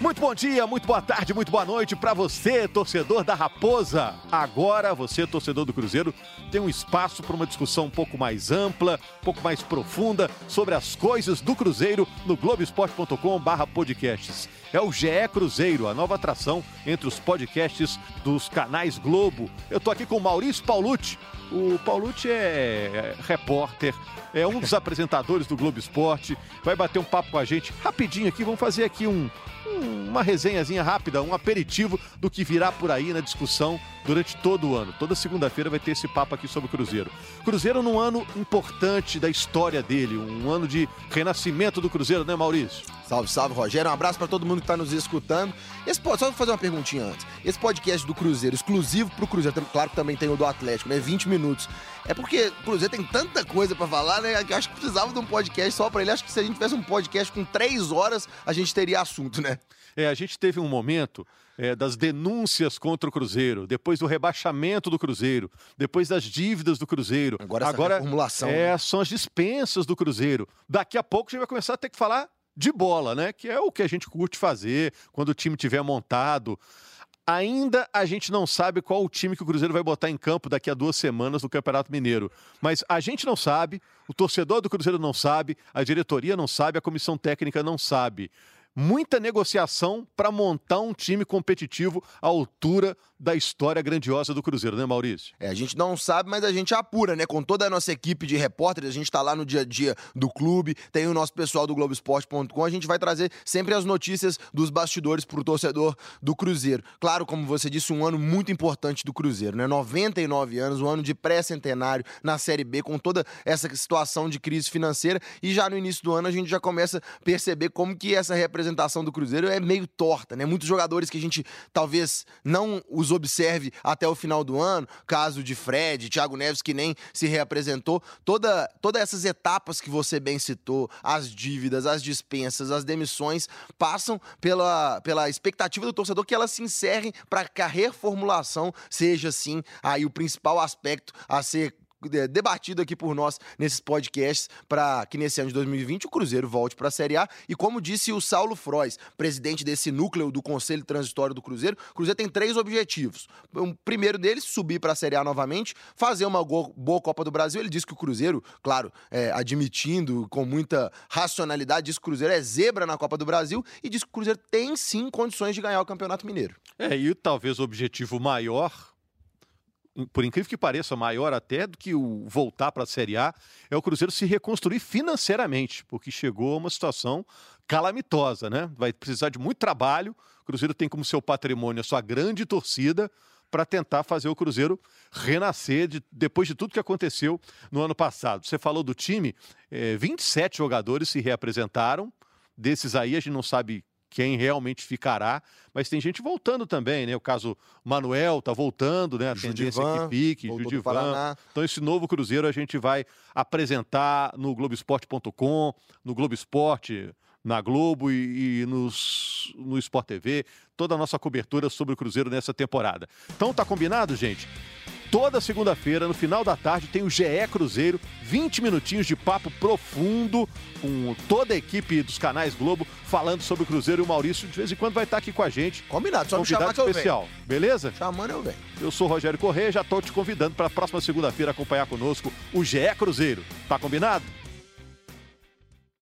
Muito bom dia, muito boa tarde, muito boa noite para você, torcedor da Raposa. Agora, você, torcedor do Cruzeiro, tem um espaço para uma discussão um pouco mais ampla, um pouco mais profunda sobre as coisas do Cruzeiro no globesport.com/podcasts. É o GE Cruzeiro, a nova atração entre os podcasts dos canais Globo. Eu tô aqui com o Maurício Pauluti. O Pauluti é repórter, é um dos apresentadores do Globo Esporte, vai bater um papo com a gente rapidinho aqui, vamos fazer aqui uma resenhazinha rápida, um aperitivo do que virá por aí na discussão durante todo o ano. Toda segunda-feira vai ter esse papo aqui sobre o Cruzeiro. Cruzeiro num ano importante da história dele, um ano de renascimento do Cruzeiro, né, Maurício? Salve, salve, Rogério. Um abraço para todo mundo que está nos escutando. Só vou fazer uma perguntinha antes. Esse podcast do Cruzeiro, exclusivo para o Cruzeiro, claro que também tem o do Atlético, né? 20 minutos. É porque o Cruzeiro tem tanta coisa para falar, né? Eu acho que precisava de um podcast só para ele. Acho que se a gente tivesse um podcast com 3 horas, a gente teria assunto, né? É, a gente teve um momento das denúncias contra o Cruzeiro, depois do rebaixamento do Cruzeiro, depois das dívidas do Cruzeiro. Agora reformulação, né? São as dispensas do Cruzeiro. Daqui a pouco a gente vai começar a ter que falar de bola, né? Que é o que a gente curte fazer quando o time estiver montado. Ainda a gente não sabe qual o time que o Cruzeiro vai botar em campo daqui a 2 semanas no Campeonato Mineiro. Mas a gente não sabe, o torcedor do Cruzeiro não sabe, a diretoria não sabe, a comissão técnica não sabe. Muita negociação para montar um time competitivo à altura da história grandiosa do Cruzeiro, né, Maurício? É, a gente não sabe, mas a gente apura, né? Com toda a nossa equipe de repórteres, a gente tá lá no dia a dia do clube, tem o nosso pessoal do Globoesporte.com, a gente vai trazer sempre as notícias dos bastidores pro torcedor do Cruzeiro. Claro, como você disse, um ano muito importante do Cruzeiro, né? 99 anos, um ano de pré-centenário na Série B, com toda essa situação de crise financeira, e já no início do ano a gente já começa a perceber como que essa representação do Cruzeiro é meio torta, né? Muitos jogadores que a gente talvez não os observe até o final do ano, caso de Fred, Thiago Neves, que nem se reapresentou, todas essas etapas que você bem citou, as dívidas, as dispensas, as demissões, passam pela expectativa do torcedor que elas se encerrem para que a reformulação seja, sim, aí o principal aspecto a ser debatido aqui por nós nesses podcasts para que nesse ano de 2020 o Cruzeiro volte para a Série A. E como disse o Saulo Frois, presidente desse núcleo do Conselho Transitório do Cruzeiro, o Cruzeiro tem 3 objetivos. O primeiro deles, subir para a Série A novamente, fazer uma boa Copa do Brasil. Ele disse que o Cruzeiro, claro, admitindo com muita racionalidade, diz que o Cruzeiro é zebra na Copa do Brasil e diz que o Cruzeiro tem sim condições de ganhar o Campeonato Mineiro. E talvez o objetivo maior, por incrível que pareça, maior até do que o voltar para a Série A, é o Cruzeiro se reconstruir financeiramente, porque chegou a uma situação calamitosa, né? Vai precisar de muito trabalho. O Cruzeiro tem como seu patrimônio a sua grande torcida para tentar fazer o Cruzeiro renascer depois de tudo que aconteceu no ano passado. Você falou do time, 27 jogadores se reapresentaram. Desses aí, a gente não sabe quem realmente ficará, mas tem gente voltando também, né? O caso Manuel tá voltando, né? A tendência é que fique, Judivan. Então esse novo Cruzeiro a gente vai apresentar no Globoesporte.com, no Globo Esporte, na Globo e no Sport TV, toda a nossa cobertura sobre o Cruzeiro nessa temporada. Então tá combinado, gente? Toda segunda-feira, no final da tarde, tem o GE Cruzeiro, 20 minutinhos de papo profundo com toda a equipe dos canais Globo falando sobre o Cruzeiro, e o Maurício de vez em quando vai estar aqui com a gente. Combinado, só me chamar que eu venho. Beleza? Chamando eu venho. Eu sou o Rogério Corrêa, já estou te convidando para a próxima segunda-feira acompanhar conosco o GE Cruzeiro. Tá combinado?